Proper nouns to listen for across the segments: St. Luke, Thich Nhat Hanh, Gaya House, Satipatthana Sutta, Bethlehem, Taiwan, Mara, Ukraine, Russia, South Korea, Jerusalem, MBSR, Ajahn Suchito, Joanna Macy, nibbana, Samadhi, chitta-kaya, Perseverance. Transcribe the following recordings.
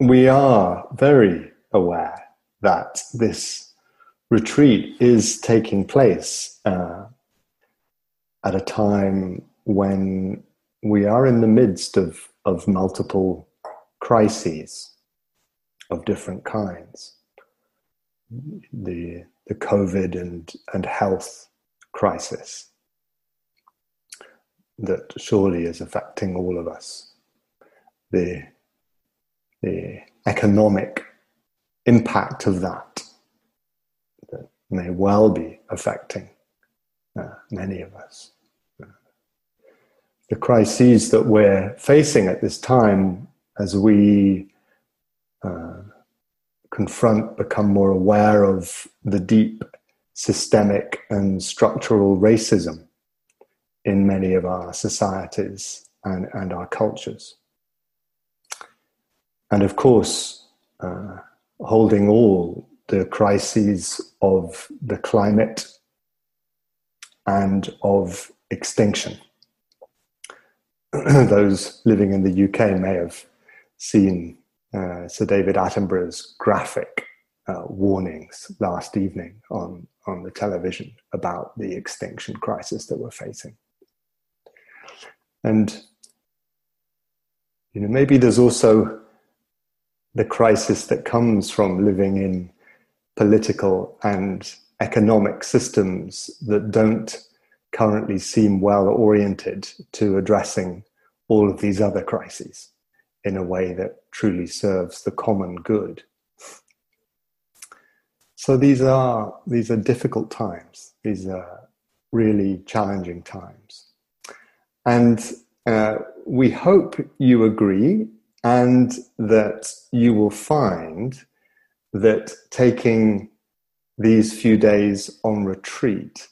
we are very aware that this retreat is taking place at a time when we are in the midst of multiple crises of different kinds. The COVID and health crisis that surely is affecting all of us. The economic impact of that may well be affecting many of us. The crises that we're facing at this time as we become more aware of the deep systemic and structural racism in many of our societies and our cultures. And of course, holding all the crises of the climate and of extinction. Those living in the UK may have seen Sir David Attenborough's graphic warnings last evening on the television about the extinction crisis that we're facing. And maybe there's also the crisis that comes from living in political and economic systems that don't currently seem well oriented to addressing all of these other crises in a way that truly serves the common good. So these are difficult times. These are really challenging times. And we hope you agree, and that you will find that taking these few days on retreat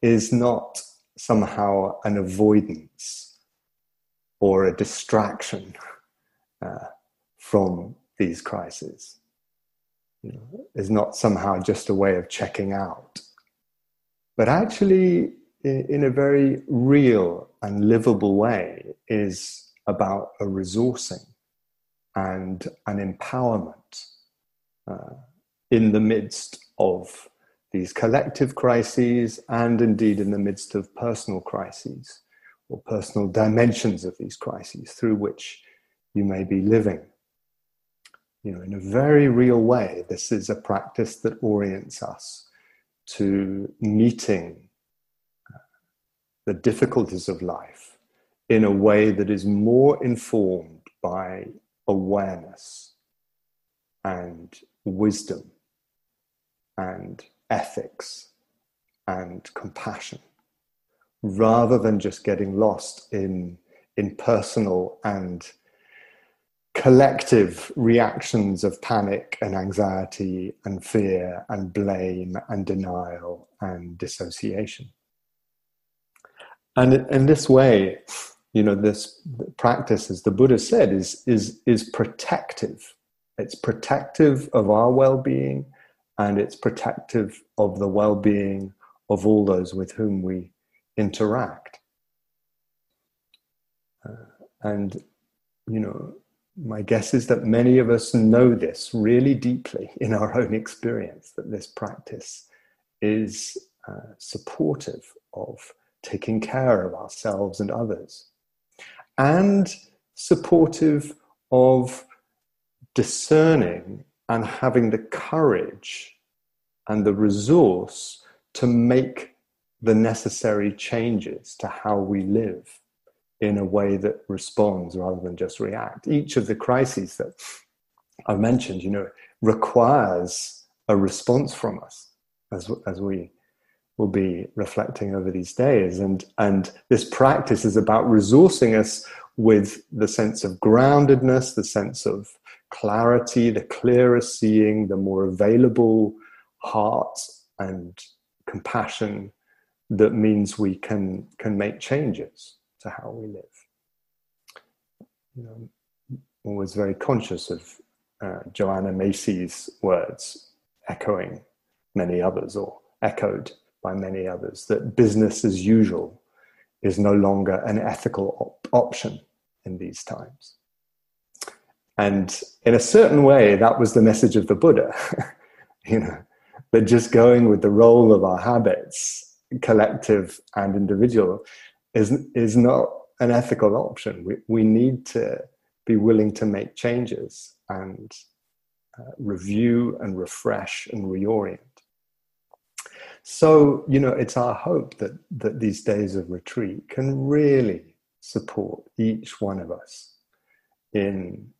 is not somehow an avoidance or a distraction from these crises. Is not somehow just a way of checking out, but actually in a very real and livable way is about a resourcing and an empowerment in the midst of these collective crises, and indeed in the midst of personal crises or personal dimensions of these crises through which you may be living. In a very real way, this is a practice that orients us to meeting the difficulties of life in a way that is more informed by awareness and wisdom and ethics and compassion, rather than just getting lost in personal and collective reactions of panic and anxiety and fear and blame and denial and dissociation. And in this way, this practice, as the Buddha said, is protective. It's protective of our well-being, and it's protective of the well-being of all those with whom we interact. My guess is that many of us know this really deeply in our own experience, that this practice is supportive of taking care of ourselves and others, and supportive of discerning and having the courage and the resource to make the necessary changes to how we live in a way that responds rather than just react. Each of the crises that I've mentioned, requires a response from us, as we will be reflecting over these days. And this practice is about resourcing us with the sense of groundedness, the sense of clarity, the clearer seeing, the more available heart and compassion that means we can make changes to how we live. I'm always very conscious of Joanna Macy's words, echoing many others, or echoed by many others, that business as usual is no longer an ethical option in these times. And in a certain way, that was the message of the Buddha, you know, that just going with the roll of our habits, collective and individual, is not an ethical option. We need to be willing to make changes and review and refresh and reorient. So, you know, it's our hope that, these days of retreat can really support each one of us in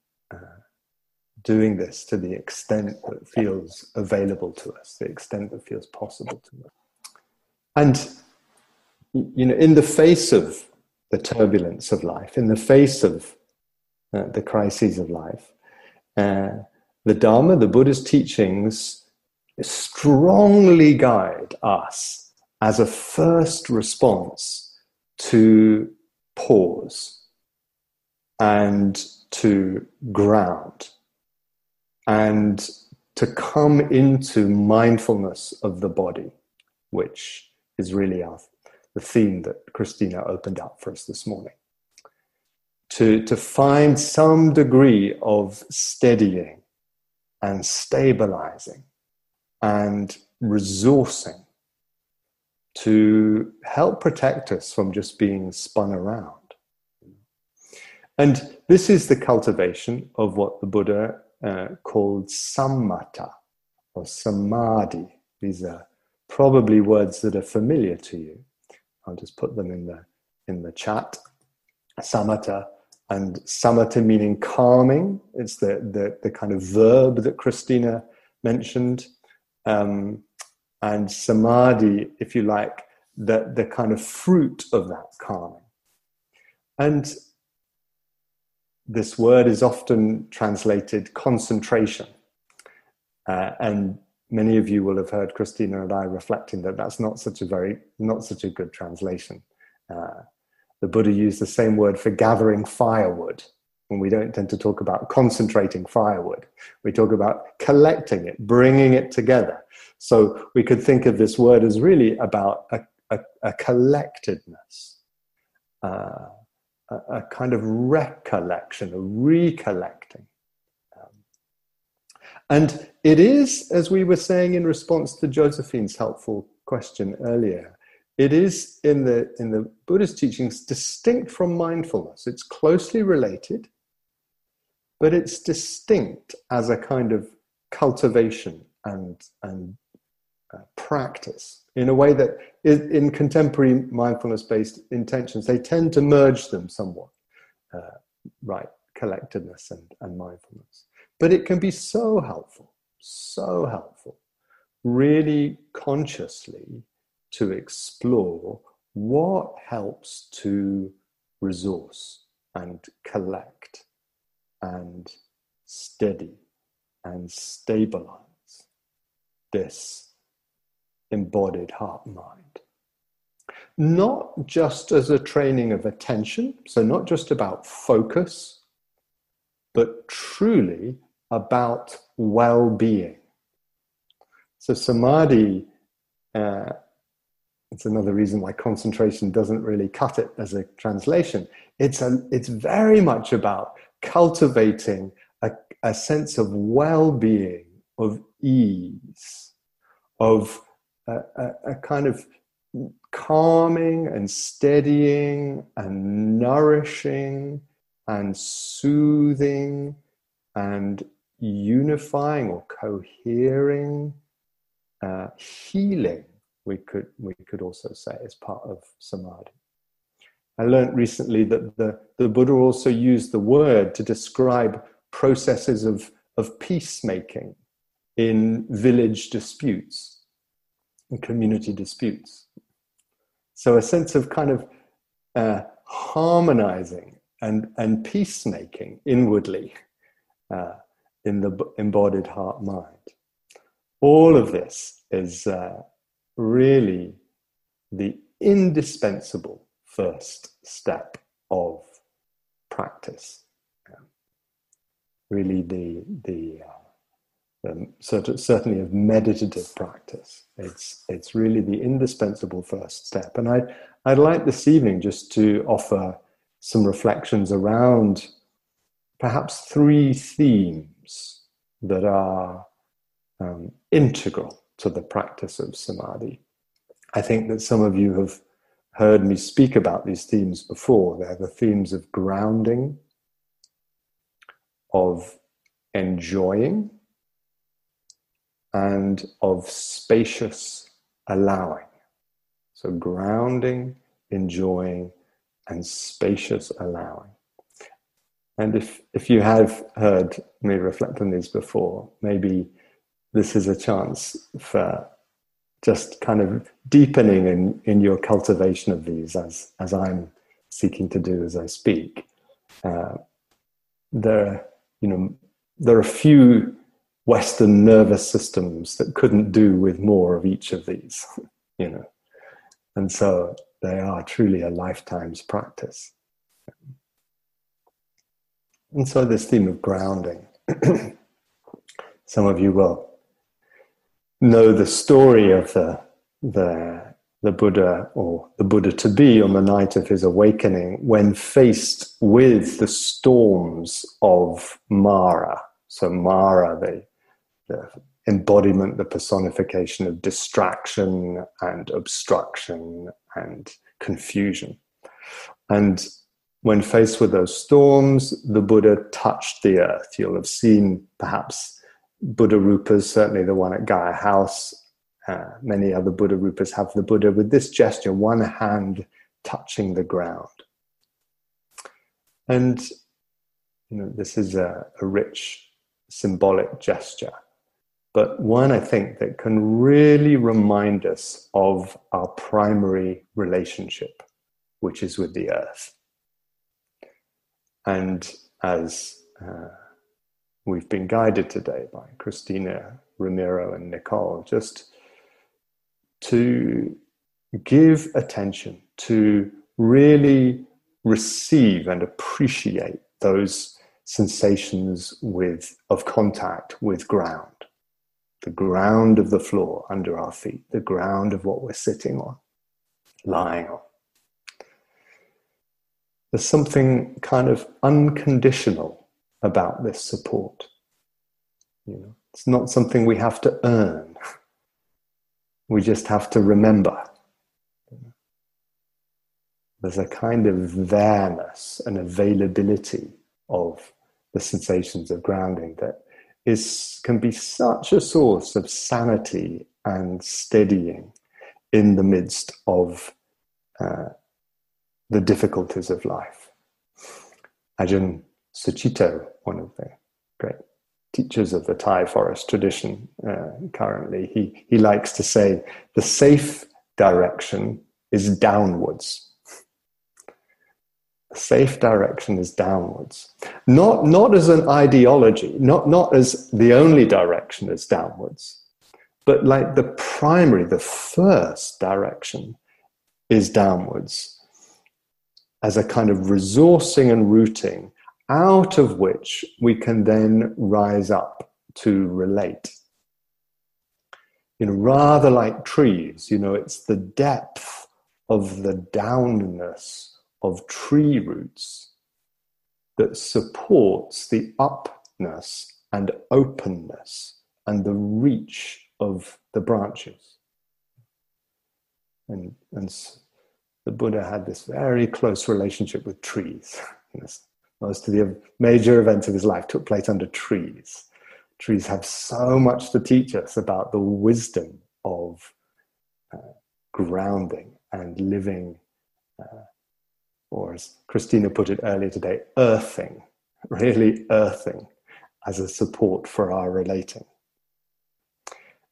doing this to the extent that feels available to us, the extent that feels possible to us. And, you know, in the face of the turbulence of life, in the face of the crises of life, the Dharma, the Buddha's teachings, strongly guide us as a first response to pause and to ground and to come into mindfulness of the body, which is really the theme that Christina opened up for us this morning. To find some degree of steadying and stabilizing and resourcing to help protect us from just being spun around. And this is the cultivation of what the Buddha called sammata or samadhi. These are probably words that are familiar to you. I'll just put them in the chat. Sammata, and sammata meaning calming. It's the kind of verb that Christina mentioned. And samadhi, if you like, the kind of fruit of that calming. And this word is often translated concentration. And many of you will have heard Christina and I reflecting that that's not such a good translation. The Buddha used the same word for gathering firewood. And we don't tend to talk about concentrating firewood. We talk about collecting it, bringing it together. So we could think of this word as really about a collectedness, a kind of recollection, a recollecting. And it is, as we were saying in response to Josephine's helpful question earlier, it is in the Buddhist teachings distinct from mindfulness. It's closely related, but it's distinct as a kind of cultivation and practice in a way that in contemporary mindfulness-based intentions, they tend to merge them somewhat, right? Collectedness and mindfulness. But it can be so helpful, really consciously to explore what helps to resource and collect and steady and stabilize this embodied heart-mind. Not just as a training of attention, so not just about focus, but truly about well-being. So samadhi, it's another reason why concentration doesn't really cut it as a translation. It's very much about cultivating a sense of well-being, of ease, of a kind of calming and steadying and nourishing and soothing and unifying or cohering, healing, we could also say, as part of samadhi. I learned recently that the Buddha also used the word to describe processes of peacemaking in village disputes and community disputes. So a sense of kind of harmonizing and peacemaking inwardly in the embodied heart-mind. All of this is really the indispensable first step of practice. Really certainly of meditative practice. It's really the indispensable first step. And I'd like this evening just to offer some reflections around perhaps three themes that are integral to the practice of samadhi. I think that some of you have heard me speak about these themes before. They're the themes of grounding, of enjoying, and of spacious allowing. So grounding, enjoying, and spacious allowing. And if you have heard me reflect on these before, maybe this is a chance for just kind of deepening in your cultivation of these, as I'm seeking to do as I speak. There are a few Western nervous systems that couldn't do with more of each of these, and so they are truly a lifetime's practice. And so this theme of grounding, some of you will know the story of the Buddha, or the Buddha to be, on the night of his awakening, when faced with the storms of Mara. So Mara, the embodiment, the personification of distraction and obstruction and confusion. And when faced with those storms, the Buddha touched the earth. You'll have seen perhaps Buddha Rupas, certainly the one at Gaya House. Many other Buddha Rupas have the Buddha with this gesture, one hand touching the ground. And this is a rich symbolic gesture, but one, I think, that can really remind us of our primary relationship, which is with the earth. And as we've been guided today by Christina, Ramiro, and Nicole, just to give attention, to really receive and appreciate those sensations of contact with ground. The ground of the floor under our feet, the ground of what we're sitting on, lying on. There's something kind of unconditional about this support. It's not something we have to earn. We just have to remember. There's a kind of there-ness and availability of the sensations of grounding that can be such a source of sanity and steadying in the midst of the difficulties of life. Ajahn Suchito, one of the great teachers of the Thai forest tradition currently, he likes to say, the safe direction is downwards. Safe direction is downwards, not as an ideology, not as the only direction is downwards, but like the first direction is downwards, as a kind of resourcing and rooting out of which we can then rise up to relate. Rather like trees, it's the depth of the downness of tree roots that supports the upness and openness and the reach of the branches. And the Buddha had this very close relationship with trees. Most of the major events of his life took place under trees. Trees have so much to teach us about the wisdom of grounding and living, or as Christina put it earlier today, earthing, really earthing as a support for our relating.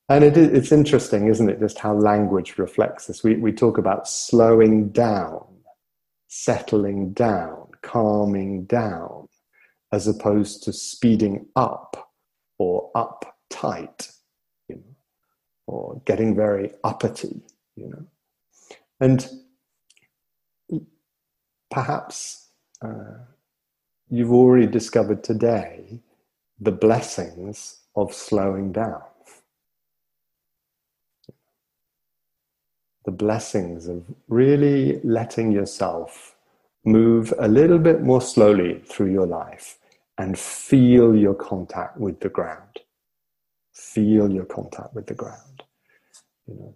And it's interesting, isn't it, just how language reflects this. We talk about slowing down, settling down, calming down, as opposed to speeding up or uptight, or getting very uppity, And perhaps you've already discovered today the blessings of slowing down, the blessings of really letting yourself move a little bit more slowly through your life and feel your contact with the ground. Feel your contact with the ground. You know,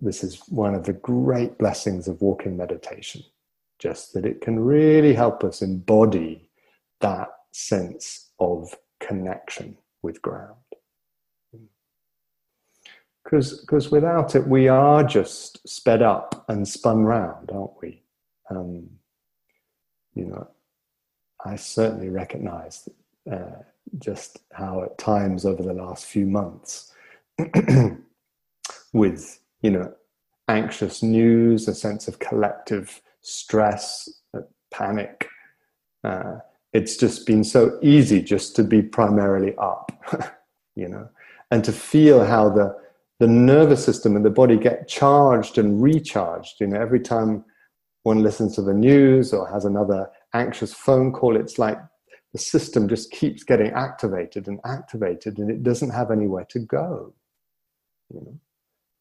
this is one of the great blessings of walking meditation, just that it can really help us embody that sense of connection with ground. Because without it, we are just sped up and spun round, aren't we? You know, I certainly recognize just how at times over the last few months with, you know, anxious news, a sense of collective stress, panic, it's just been so easy just to be primarily up, you know, and to feel how the nervous system and the body get charged and recharged. You know, every time one listens to the news or has another anxious phone call, it's like the system just keeps getting activated and activated, and it doesn't have anywhere to go. You know?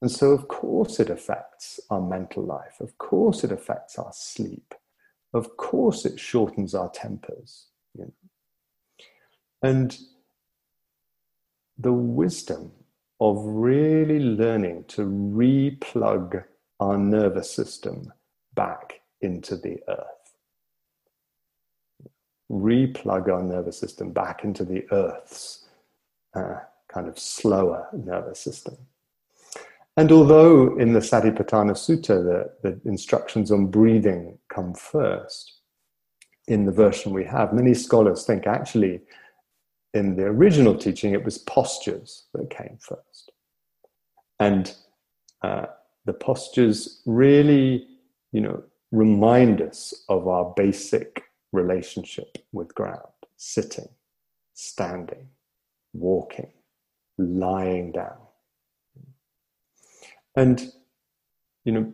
And so, of course, it affects our mental life. Of course, it affects our sleep. Of course, it shortens our tempers. You know? And the wisdom of really learning to replug our nervous system back into the earth. Replug our nervous system back into the earth's kind of slower nervous system. And although in the Satipatthana Sutta the instructions on breathing come first, in the version we have, many scholars think actually in the original teaching it was postures that came first. And the postures really, you know, remind us of our basic relationship with ground. Sitting, standing, walking, lying down. And, you know,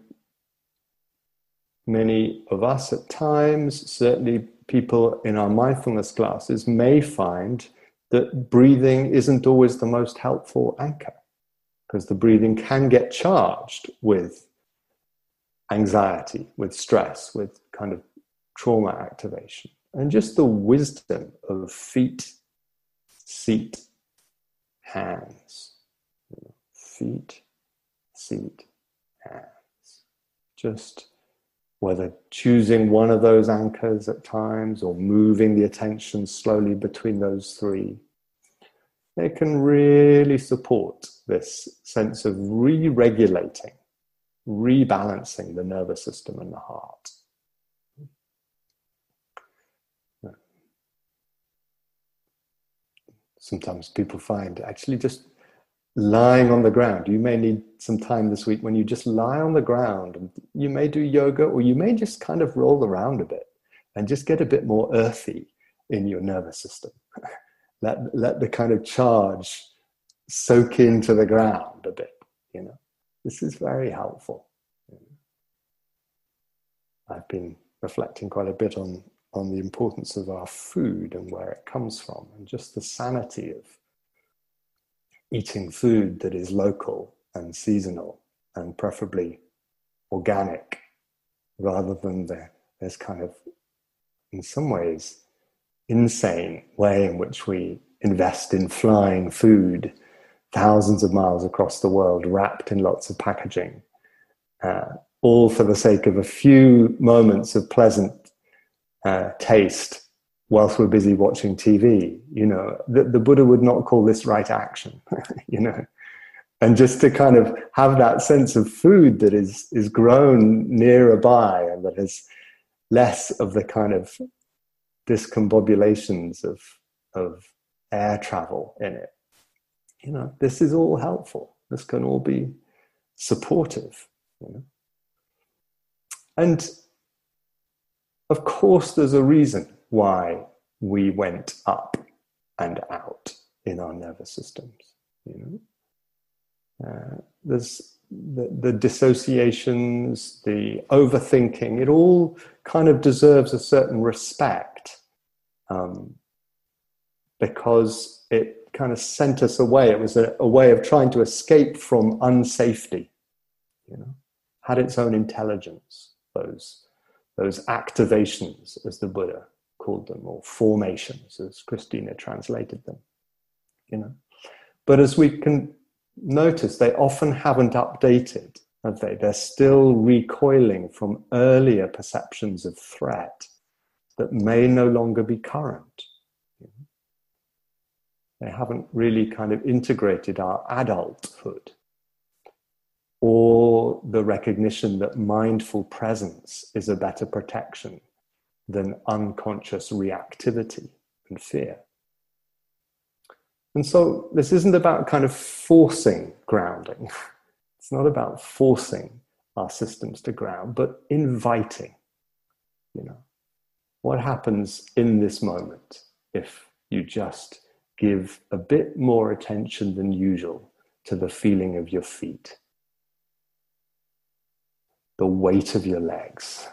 many of us at times, certainly people in our mindfulness classes, may find that breathing isn't always the most helpful anchor, because the breathing can get charged with anxiety, with stress, with kind of trauma activation. And just the wisdom of feet, seat, hands. You know, feet, seat, hands. Just whether choosing one of those anchors at times or moving the attention slowly between those three, they can really support this sense of re-regulating, rebalancing the nervous system and the heart. Sometimes people find actually just lying on the ground. You may need some time this week when you just lie on the ground, and you may do yoga, or you may just kind of roll around a bit and just get a bit more earthy in your nervous system. Let the kind of charge soak into the ground a bit, you know. This is very helpful. I've been reflecting quite a bit on the importance of our food and where it comes from, and just the sanity of eating food that is local and seasonal and preferably organic, rather than this kind of, in some ways, insane way in which we invest in flying food thousands of miles across the world, wrapped in lots of packaging, all for the sake of a few moments of pleasant taste whilst we're busy watching TV. You know, the Buddha would not call this right action, you know. And just to kind of have that sense of food that is grown nearer by, and that has less of the kind of discombobulations of air travel in it. You know, this is all helpful. This can all be supportive, you know. And of course, there's a reason why we went up and out in our nervous systems. You know, there's the dissociations, the overthinking. It all kind of deserves a certain respect, because it kind of sent us away. It was a way of trying to escape from unsafety, you know, had its own intelligence, those activations, as the Buddha called them, or formations, as Christina translated them, you know. But as we can notice, they often haven't updated, have they? They're still recoiling from earlier perceptions of threat that may no longer be current. They haven't really kind of integrated our adulthood or the recognition that mindful presence is a better protection than unconscious reactivity and fear. And so this isn't about kind of forcing grounding. It's not about forcing our systems to ground, but inviting, you know, what happens in this moment if you just give a bit more attention than usual to the feeling of your feet, the weight of your legs,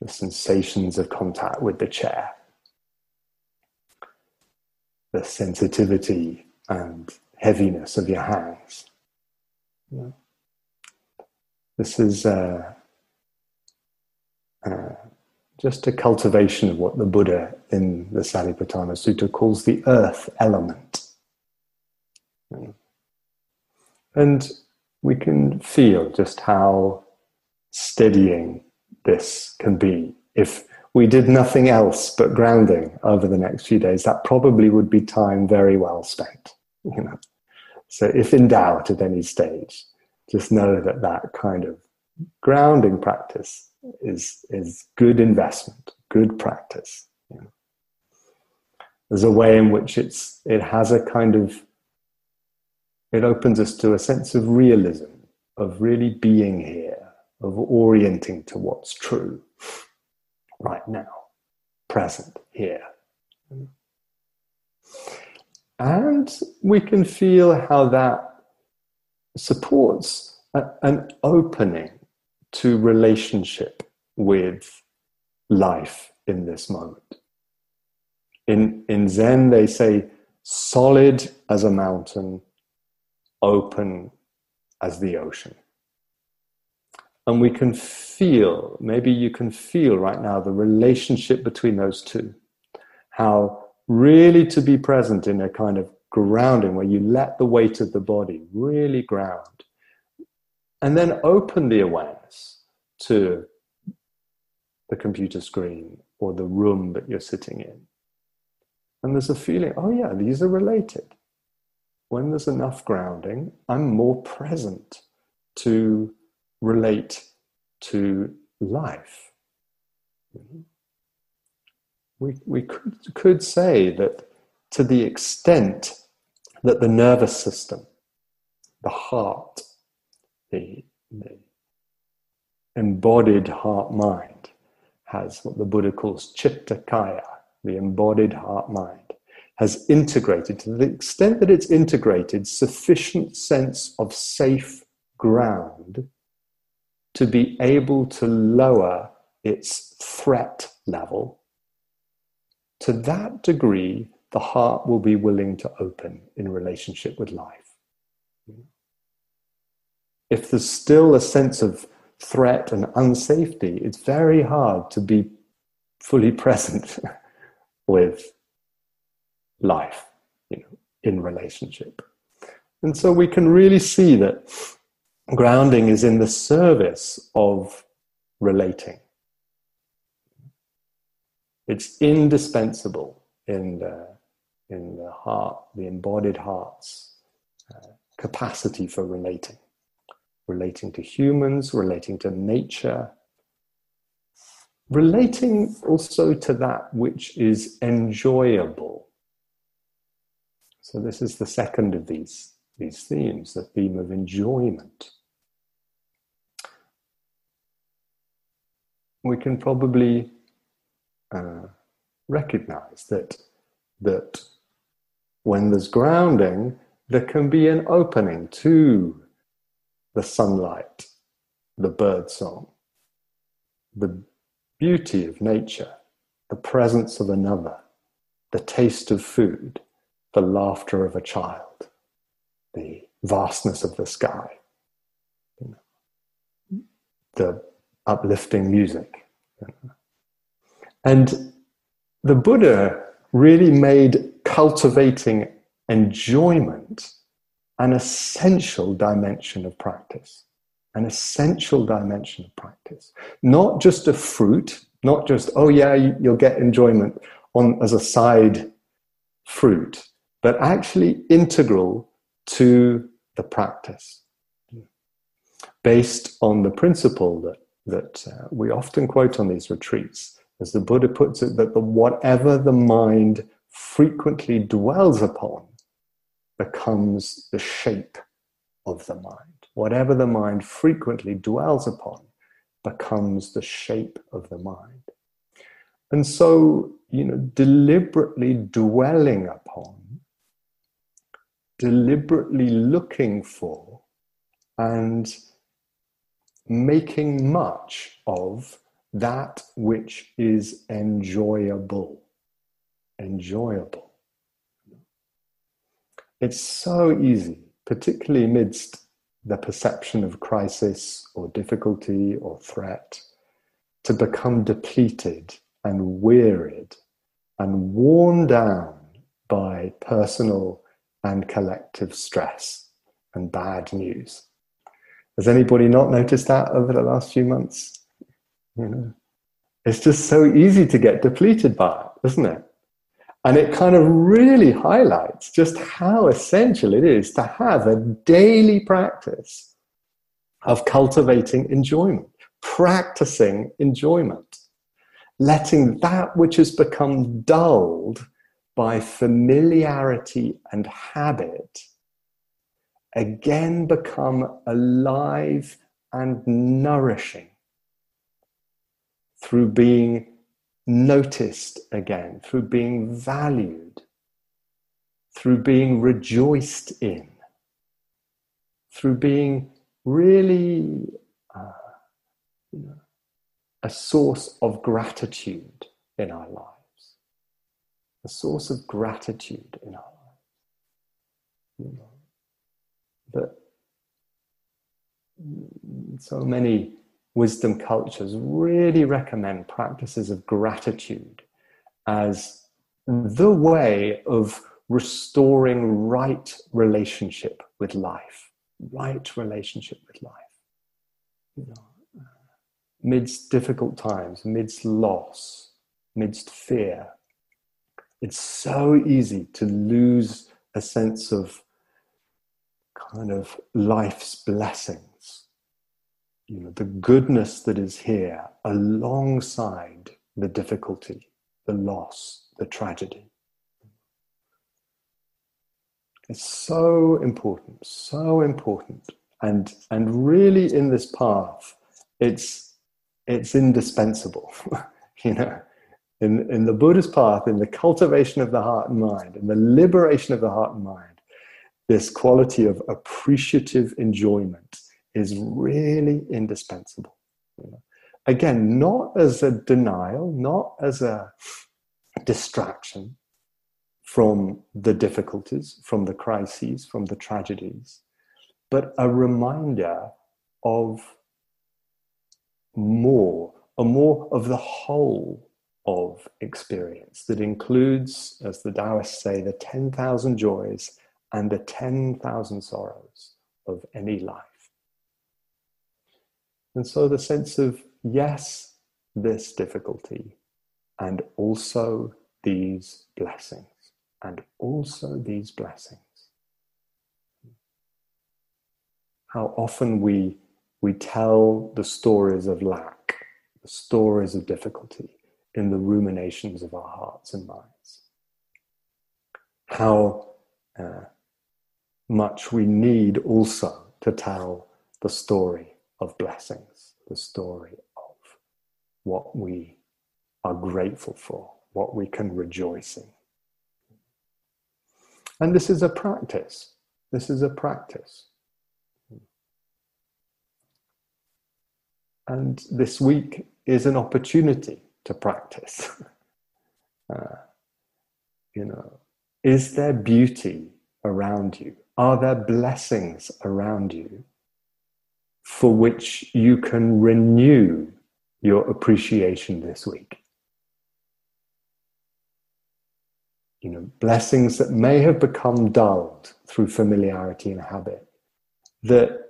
the sensations of contact with the chair, the sensitivity and heaviness of your hands. Yeah. This is just a cultivation of what the Buddha in the Satipatthana Sutta calls the earth element. And we can feel just how steadying this can be. If we did nothing else but grounding over the next few days, that probably would be time very well spent, you know. So if in doubt at any stage, just know that that kind of grounding practice is good investment, good practice. Yeah. There's a way in which it has a kind of, it opens us to a sense of realism, of really being here, of orienting to what's true right now, present here. Yeah. And we can feel how that supports an opening to relationship with life in this moment. In Zen, they say, solid as a mountain, open as the ocean. And we can feel, maybe you can feel right now, the relationship between those two. How really to be present in a kind of grounding where you let the weight of the body really ground. And then open the awareness to the computer screen or the room that you're sitting in. And there's a feeling, oh yeah, these are related. When there's enough grounding, I'm more present to relate to life. We could say that to the extent that the nervous system, the heart, the embodied heart-mind has what the Buddha calls chitta-kaya, the embodied heart-mind, has integrated, to the extent that it's integrated, sufficient sense of safe ground to be able to lower its threat level. To that degree, the heart will be willing to open in relationship with life. If there's still a sense of threat and unsafety, it's very hard to be fully present with life, you know, in relationship. And so we can really see that grounding is in the service of relating. It's indispensable in the heart, the embodied heart's capacity for relating. Relating to humans, relating to nature, relating also to that which is enjoyable. So this is the second of these themes, the theme of enjoyment. We can probably recognize that when there's grounding, there can be an opening to the sunlight, the bird song, the beauty of nature, the presence of another, the taste of food, the laughter of a child, the vastness of the sky, you know, the uplifting music. You know. And the Buddha really made cultivating enjoyment an essential dimension of practice. An essential dimension of practice. Not just a fruit, not just, oh yeah, you'll get enjoyment on as a side fruit, but actually integral to the practice. Based on the principle that we often quote on these retreats, as the Buddha puts it, that whatever the mind frequently dwells upon becomes the shape of the mind. Whatever the mind frequently dwells upon becomes the shape of the mind. And so, deliberately dwelling upon, deliberately looking for, and making much of that which is enjoyable. Enjoyable. It's so easy, particularly amidst the perception of crisis or difficulty or threat, to become depleted and wearied and worn down by personal and collective stress and bad news. Has anybody not noticed that over the last few months? It's just so easy to get depleted by it, isn't it? And it kind of really highlights just how essential it is to have a daily practice of cultivating enjoyment, practicing enjoyment, letting that which has become dulled by familiarity and habit again become alive and nourishing through being noticed again, through being valued, through being rejoiced in, through being really a source of gratitude in our lives. A source of gratitude in our lives. But so many wisdom cultures really recommend practices of gratitude as the way of restoring right relationship with life. Right relationship with life. Midst difficult times, midst loss, midst fear, it's so easy to lose a sense of kind of life's blessing. The goodness that is here alongside the difficulty, the loss, the tragedy. It's so important, and really in this path, it's indispensable. In the Buddha's path, in the cultivation of the heart and mind, in the liberation of the heart and mind, this quality of appreciative enjoyment is really indispensable. Again, not as a denial, not as a distraction from the difficulties, from the crises, from the tragedies, but a reminder of more of the whole of experience that includes, as the Taoists say, the 10,000 joys and the 10,000 sorrows of any life. And so the sense of, yes, this difficulty, and also these blessings, and also these blessings. How often we tell the stories of lack, the stories of difficulty in the ruminations of our hearts and minds. How much we need also to tell the story of blessings, the story of what we are grateful for, what we can rejoice in. And this is a practice. This is a practice. And this week is an opportunity to practice. Is there beauty around you? Are there blessings around you for which you can renew your appreciation this week? you know, blessings that may have become dulled through familiarity and habit, that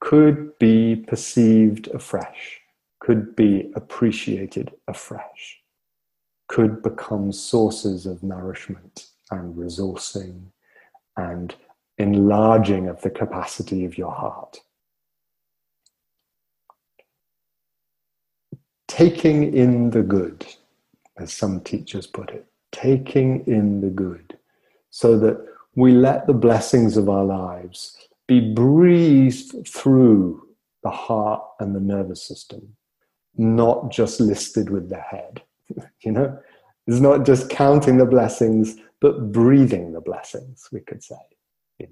could be perceived afresh, could be appreciated afresh, could become sources of nourishment and resourcing and enlarging of the capacity of your heart. Taking in the good, as some teachers put it, taking in the good, so that we let the blessings of our lives be breathed through the heart and the nervous system, not just listed with the head. You know, it's not just counting the blessings, but breathing the blessings, we could say. You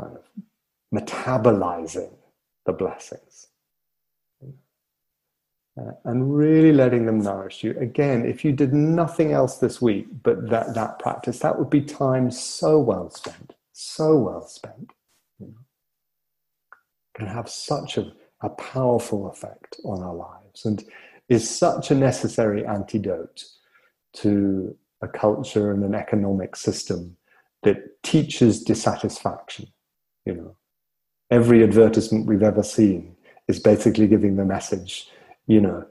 know, kind of metabolizing the blessings. And really letting them nourish you. Again, if you did nothing else this week but that practice, that would be time so well spent, so well spent. You know, can have such a powerful effect on our lives, and is such a necessary antidote to a culture and an economic system that teaches dissatisfaction. You know, every advertisement we've ever seen is basically giving the message, you know,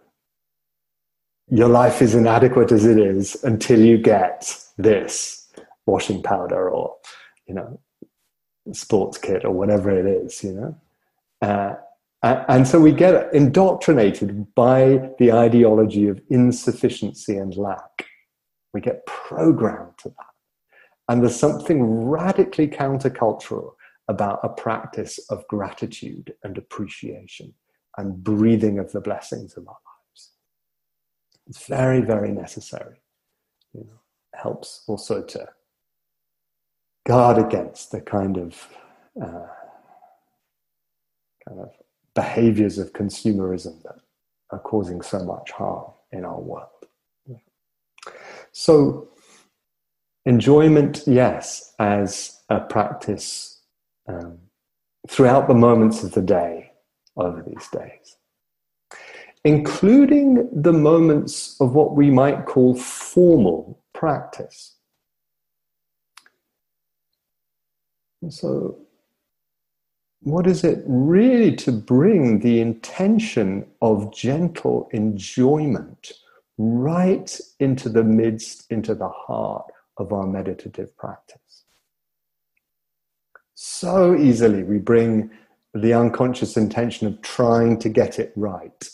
your life is inadequate as it is until you get this washing powder or, you know, sports kit or whatever it is, you know. And so we get indoctrinated by the ideology of insufficiency and lack. We get programmed to that. And there's something radically countercultural about a practice of gratitude and appreciation and breathing of the blessings of our lives. It's very, very necessary. You know, it helps also to guard against the kind of behaviors of consumerism that are causing so much harm in our world. So enjoyment, yes, as a practice throughout the moments of the day, over these days, including the moments of what we might call formal practice. And so, what is it really to bring the intention of gentle enjoyment right into the midst, into the heart of our meditative practice? So easily we bring the unconscious intention of trying to get it right,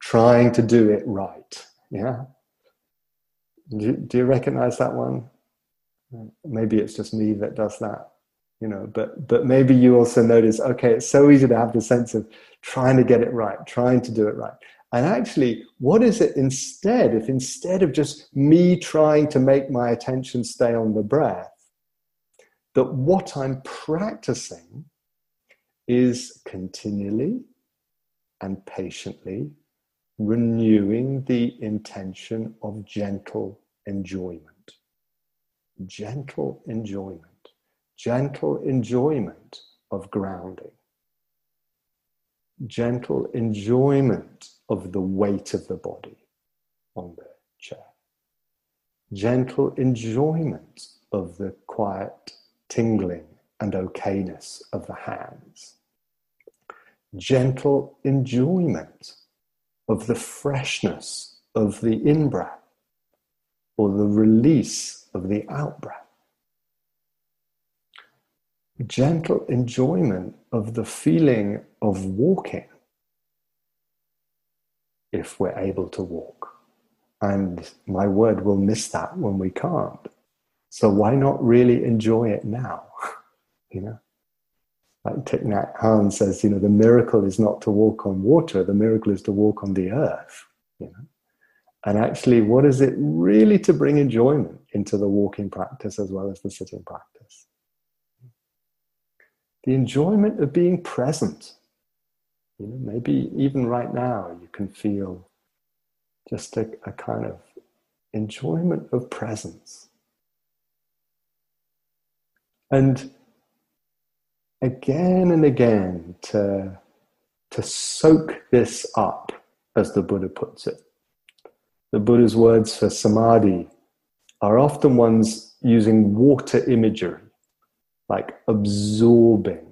trying to do it right. Yeah. Do you recognize that one? Maybe it's just me that does that, you know, but maybe you also notice, okay, it's so easy to have the sense of trying to get it right, trying to do it right. And actually, what is it instead, if instead of just me trying to make my attention stay on the breath, that what I'm practicing is continually and patiently renewing the intention of gentle enjoyment. Gentle enjoyment. Gentle enjoyment of grounding. Gentle enjoyment of the weight of the body on the chair. Gentle enjoyment of the quiet tingling and okayness of the hands. Gentle enjoyment of the freshness of the in-breath or the release of the out-breath. Gentle enjoyment of the feeling of walking, if we're able to walk. And my word, we'll miss that when we can't. So why not really enjoy it now? You know, like Thich Nhat Hanh says, you know, the miracle is not to walk on water, the miracle is to walk on the earth, you know. And actually, what is it really to bring enjoyment into the walking practice as well as the sitting practice? The enjoyment of being present. You know, maybe even right now you can feel just a kind of enjoyment of presence. And again and again, to soak this up, as the Buddha puts it, the Buddha's words for samadhi are often ones using water imagery, like absorbing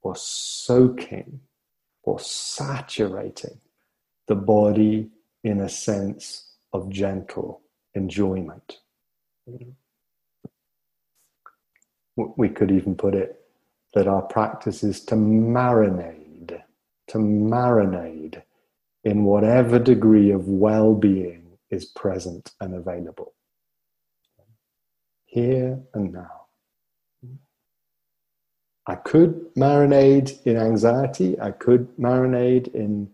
or soaking or saturating the body in a sense of gentle enjoyment. We could even put it that our practice is to marinade in whatever degree of well-being is present and available, here and now. I could marinade in anxiety, I could marinade in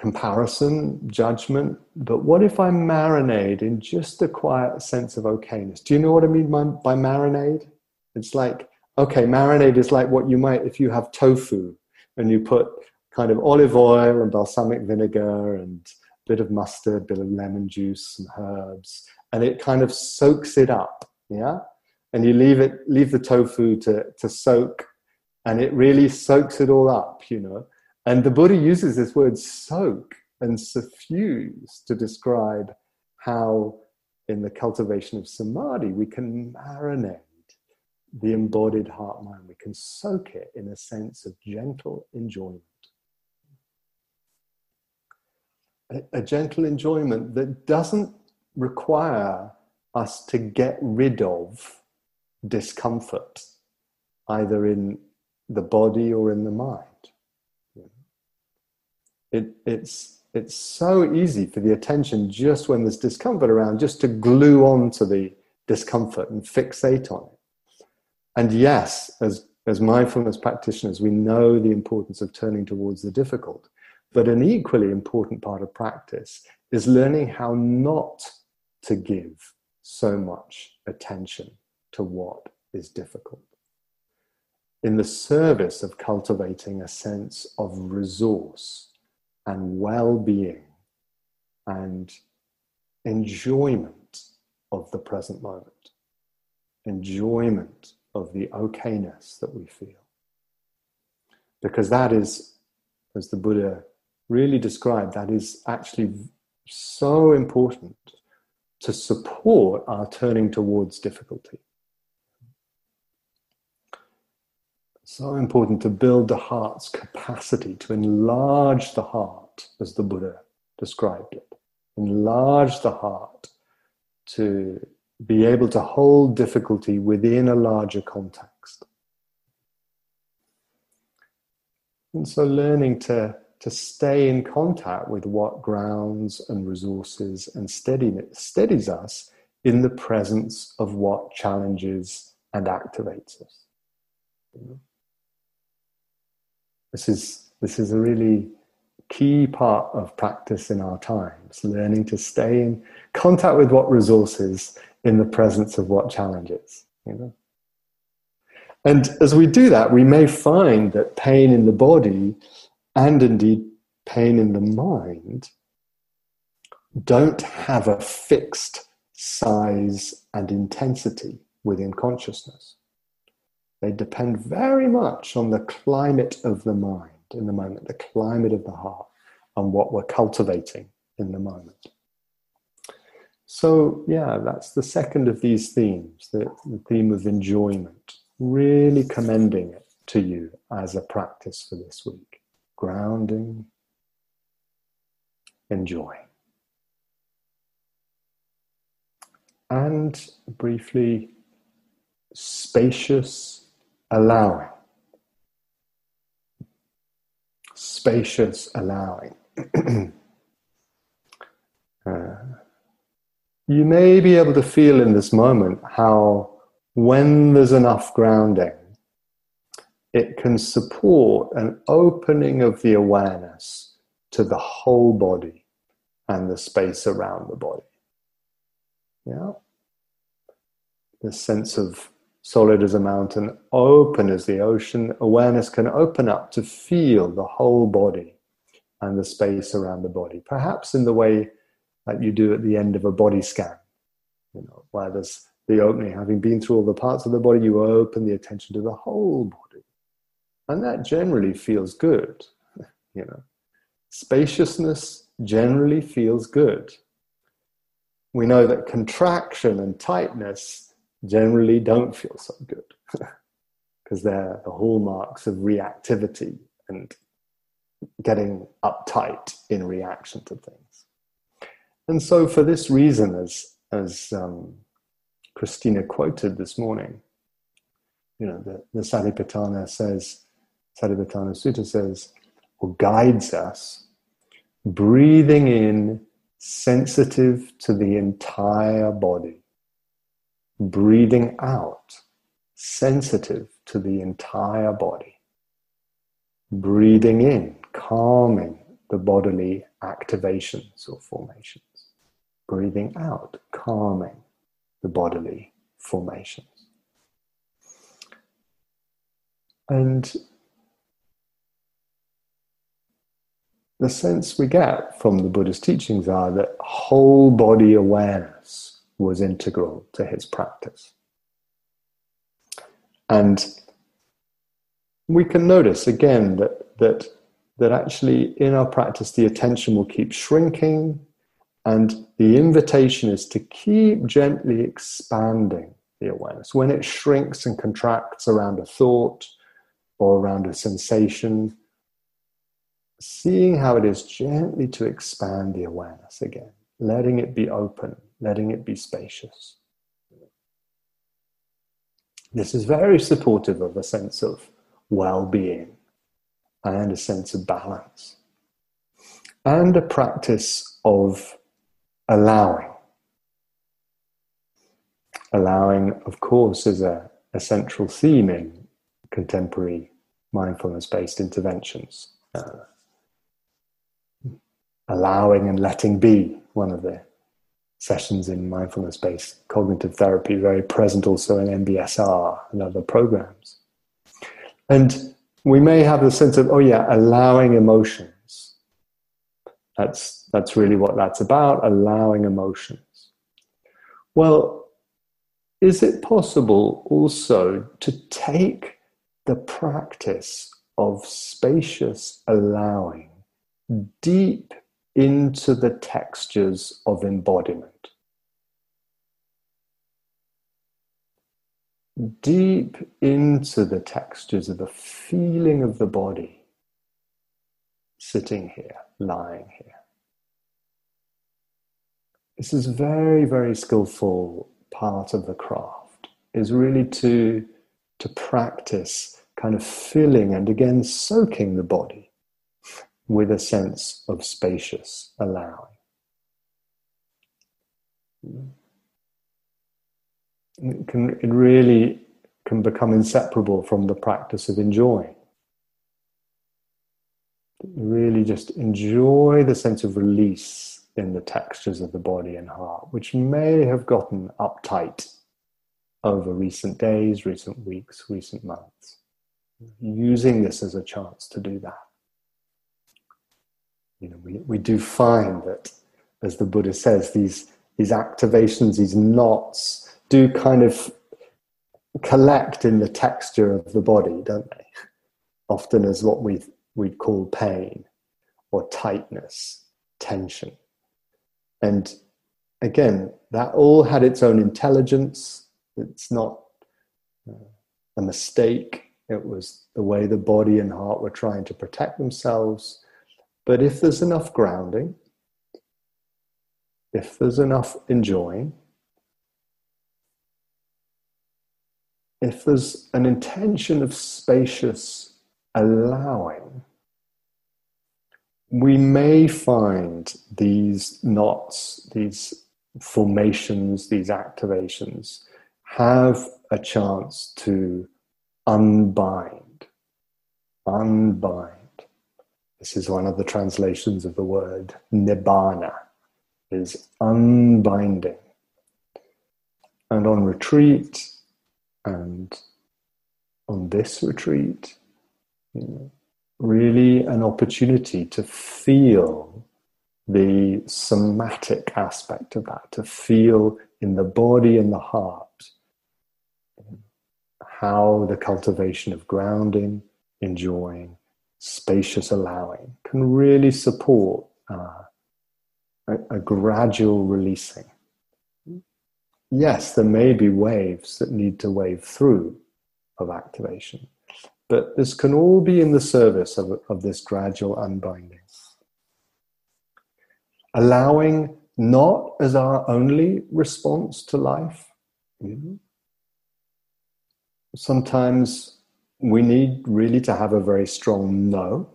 comparison, judgment, but what if I marinade in just a quiet sense of okayness? Do you know what I mean by marinade? It's like, okay, marinade is like what you might, if you have tofu and you put kind of olive oil and balsamic vinegar and a bit of mustard, a bit of lemon juice, some herbs, and it kind of soaks it up, yeah? And you leave the tofu to soak, and it really soaks it all up, you know. And the Buddha uses this word soak and suffuse to describe how in the cultivation of samadhi we can marinate the embodied heart-mind. We can soak it in a sense of gentle enjoyment. A gentle enjoyment that doesn't require us to get rid of discomfort, either in the body or in the mind. It's so easy for the attention, just when there's discomfort around, just to glue on to the discomfort and fixate on it. And yes, as mindfulness practitioners, we know the importance of turning towards the difficult, but an equally important part of practice is learning how not to give so much attention to what is difficult, in the service of cultivating a sense of resource and well-being and enjoyment of the present moment, enjoyment of the okayness that we feel. Because that is, as the Buddha really described, that is actually so important to support our turning towards difficulty. So important to build the heart's capacity, to enlarge the heart, as the Buddha described it. Enlarge the heart to be able to hold difficulty within a larger context. And so learning to stay in contact with what grounds and resources and steadies us in the presence of what challenges and activates us. This is a really key part of practice in our times, learning to stay in contact with what resources in the presence of what challenges, you know. And as we do that, we may find that pain in the body and indeed pain in the mind don't have a fixed size and intensity within consciousness. They depend very much on the climate of the mind in the moment, the climate of the heart, and what we're cultivating in the moment. So, yeah, that's the second of these themes, the theme of enjoyment. Really commending it to you as a practice for this week. Grounding, enjoying. And briefly, spacious allowing. Spacious allowing. You may be able to feel in this moment how, when there's enough grounding, it can support an opening of the awareness to the whole body and the space around the body. Yeah? The sense of solid as a mountain, open as the ocean, awareness can open up to feel the whole body and the space around the body, perhaps in the way that you do at the end of a body scan, you know, where there's the opening, having been through all the parts of the body, you open the attention to the whole body. And that generally feels good, you know. Spaciousness generally feels good. We know that contraction and tightness generally don't feel so good because they're the hallmarks of reactivity and getting uptight in reaction to things. And so for this reason, as Christina quoted this morning, you know, the Satipatthana Sutta says, or guides us, breathing in sensitive to the entire body. Breathing out, sensitive to the entire body. Breathing in, calming the bodily activations or formations. Breathing out, calming the bodily formations. And the sense we get from the Buddha's teachings are that whole body awareness was integral to his practice. And we can notice again that actually in our practice the attention will keep shrinking, and the invitation is to keep gently expanding the awareness. When it shrinks and contracts around a thought or around a sensation, seeing how it is gently to expand the awareness again, letting it be open, letting it be spacious. This is very supportive of a sense of well-being and a sense of balance and a practice of allowing. Allowing, of course, is a central theme in contemporary mindfulness-based interventions. Allowing and letting be, one of the sessions in mindfulness-based cognitive therapy, very present also in MBSR and other programs. And we may have the sense of, allowing emotions. That's really what that's about, allowing emotions. Well, is it possible also to take the practice of spacious allowing deep into the textures of embodiment? Deep into the textures of the feeling of the body, sitting here, lying here. This is very, very skillful part of the craft, is really to practice kind of filling and again soaking the body with a sense of spacious allowing. It really can become inseparable from the practice of enjoying. Really just enjoy the sense of release in the textures of the body and heart, which may have gotten uptight over recent days, recent weeks, recent months. Using this as a chance to do that. You know, we do find that, as the Buddha says, these activations, these knots, do kind of collect in the texture of the body, don't they? Often as what we'd call pain or tightness, tension. And again, that all had its own intelligence. It's not a mistake. It was the way the body and heart were trying to protect themselves. But if there's enough grounding, if there's enough enjoying, if there's an intention of spacious allowing, we may find these knots, these formations, these activations have a chance to unbind. This is one of the translations of the word nibbana, is unbinding. And on retreat, and on this retreat, really an opportunity to feel the somatic aspect of that, to feel in the body and the heart how the cultivation of grounding, enjoying, spacious allowing can really support a gradual releasing. Yes, there may be waves that need to wave through of activation, but this can all be in the service of this gradual unbinding. Allowing not as our only response to life. Mm-hmm. Sometimes we need really to have a very strong no.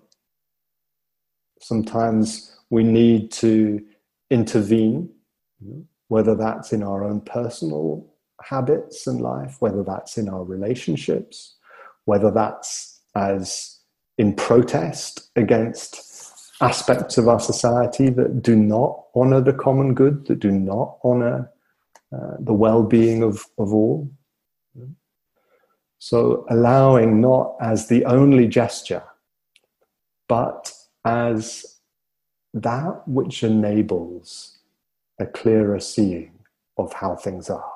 Sometimes we need to intervene, whether that's in our own personal habits and life, whether that's in our relationships, whether that's as in protest against aspects of our society that do not honor the common good, that do not honor the well-being of all. So allowing not as the only gesture, but as that which enables a clearer seeing of how things are.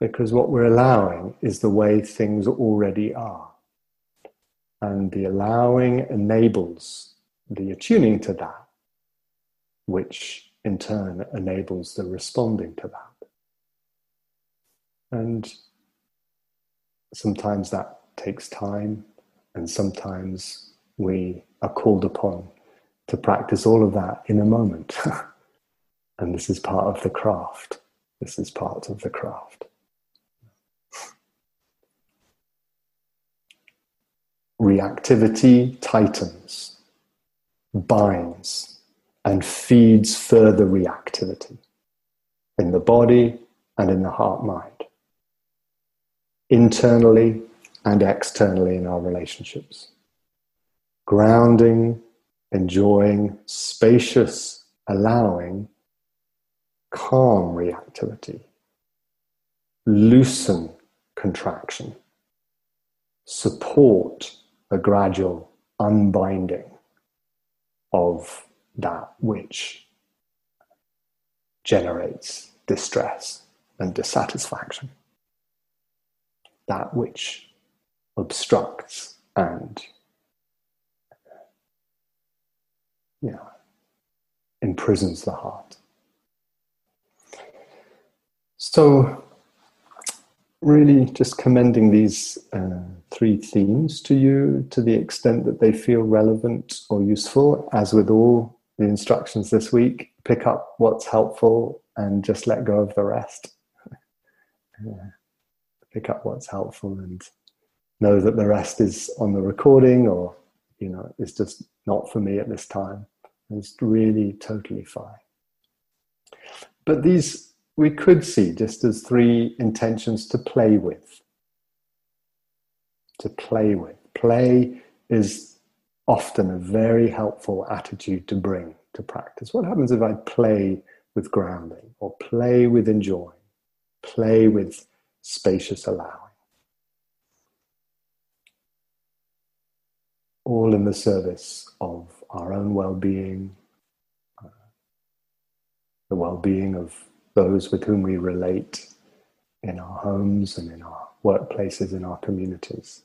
Because what we're allowing is the way things already are. And the allowing enables the attuning to that, which in turn enables the responding to that. And sometimes that takes time, and sometimes we are called upon to practice all of that in a moment. And this is part of the craft. This is part of the craft. Reactivity tightens, binds, and feeds further reactivity in the body and in the heart-mind, internally and externally in our relationships. Grounding, enjoying, spacious, allowing, calm reactivity, loosen contraction, support a gradual unbinding of that which generates distress and dissatisfaction, that which obstructs and imprisons the heart. So really just commending these three themes to you to the extent that they feel relevant or useful. As with all the instructions this week, pick up what's helpful and just let go of the rest. Pick up what's helpful and know that the rest is on the recording, or it's just not for me at this time. It's really totally fine. But these we could see just as three intentions to play with. To play with. Play is often a very helpful attitude to bring to practice. What happens if I play with grounding, or play with enjoying, play with spacious allowing? All in the service of our own well-being, the well-being of those with whom we relate in our homes and in our workplaces, in our communities.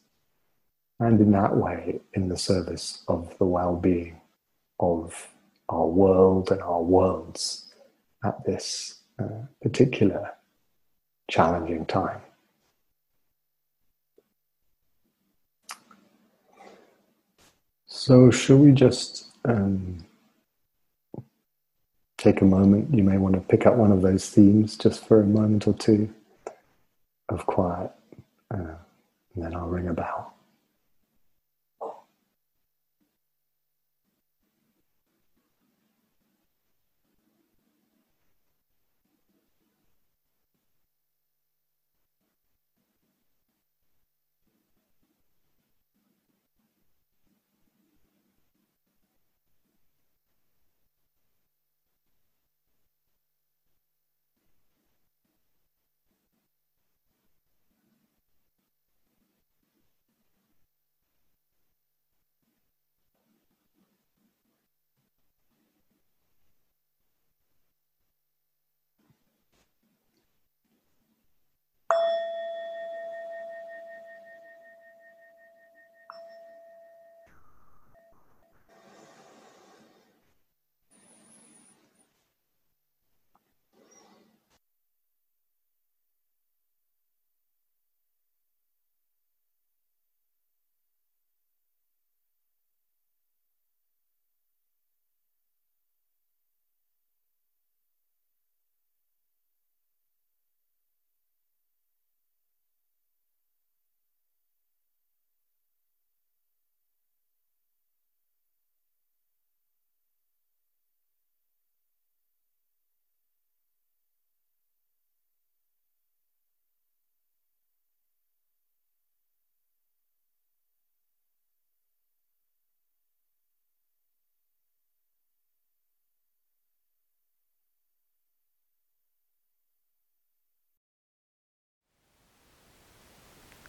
And in that way, in the service of the well-being of our world and our worlds at this particular challenging time. So should we just take a moment? You may want to pick up one of those themes just for a moment or two of quiet, and then I'll ring a bell.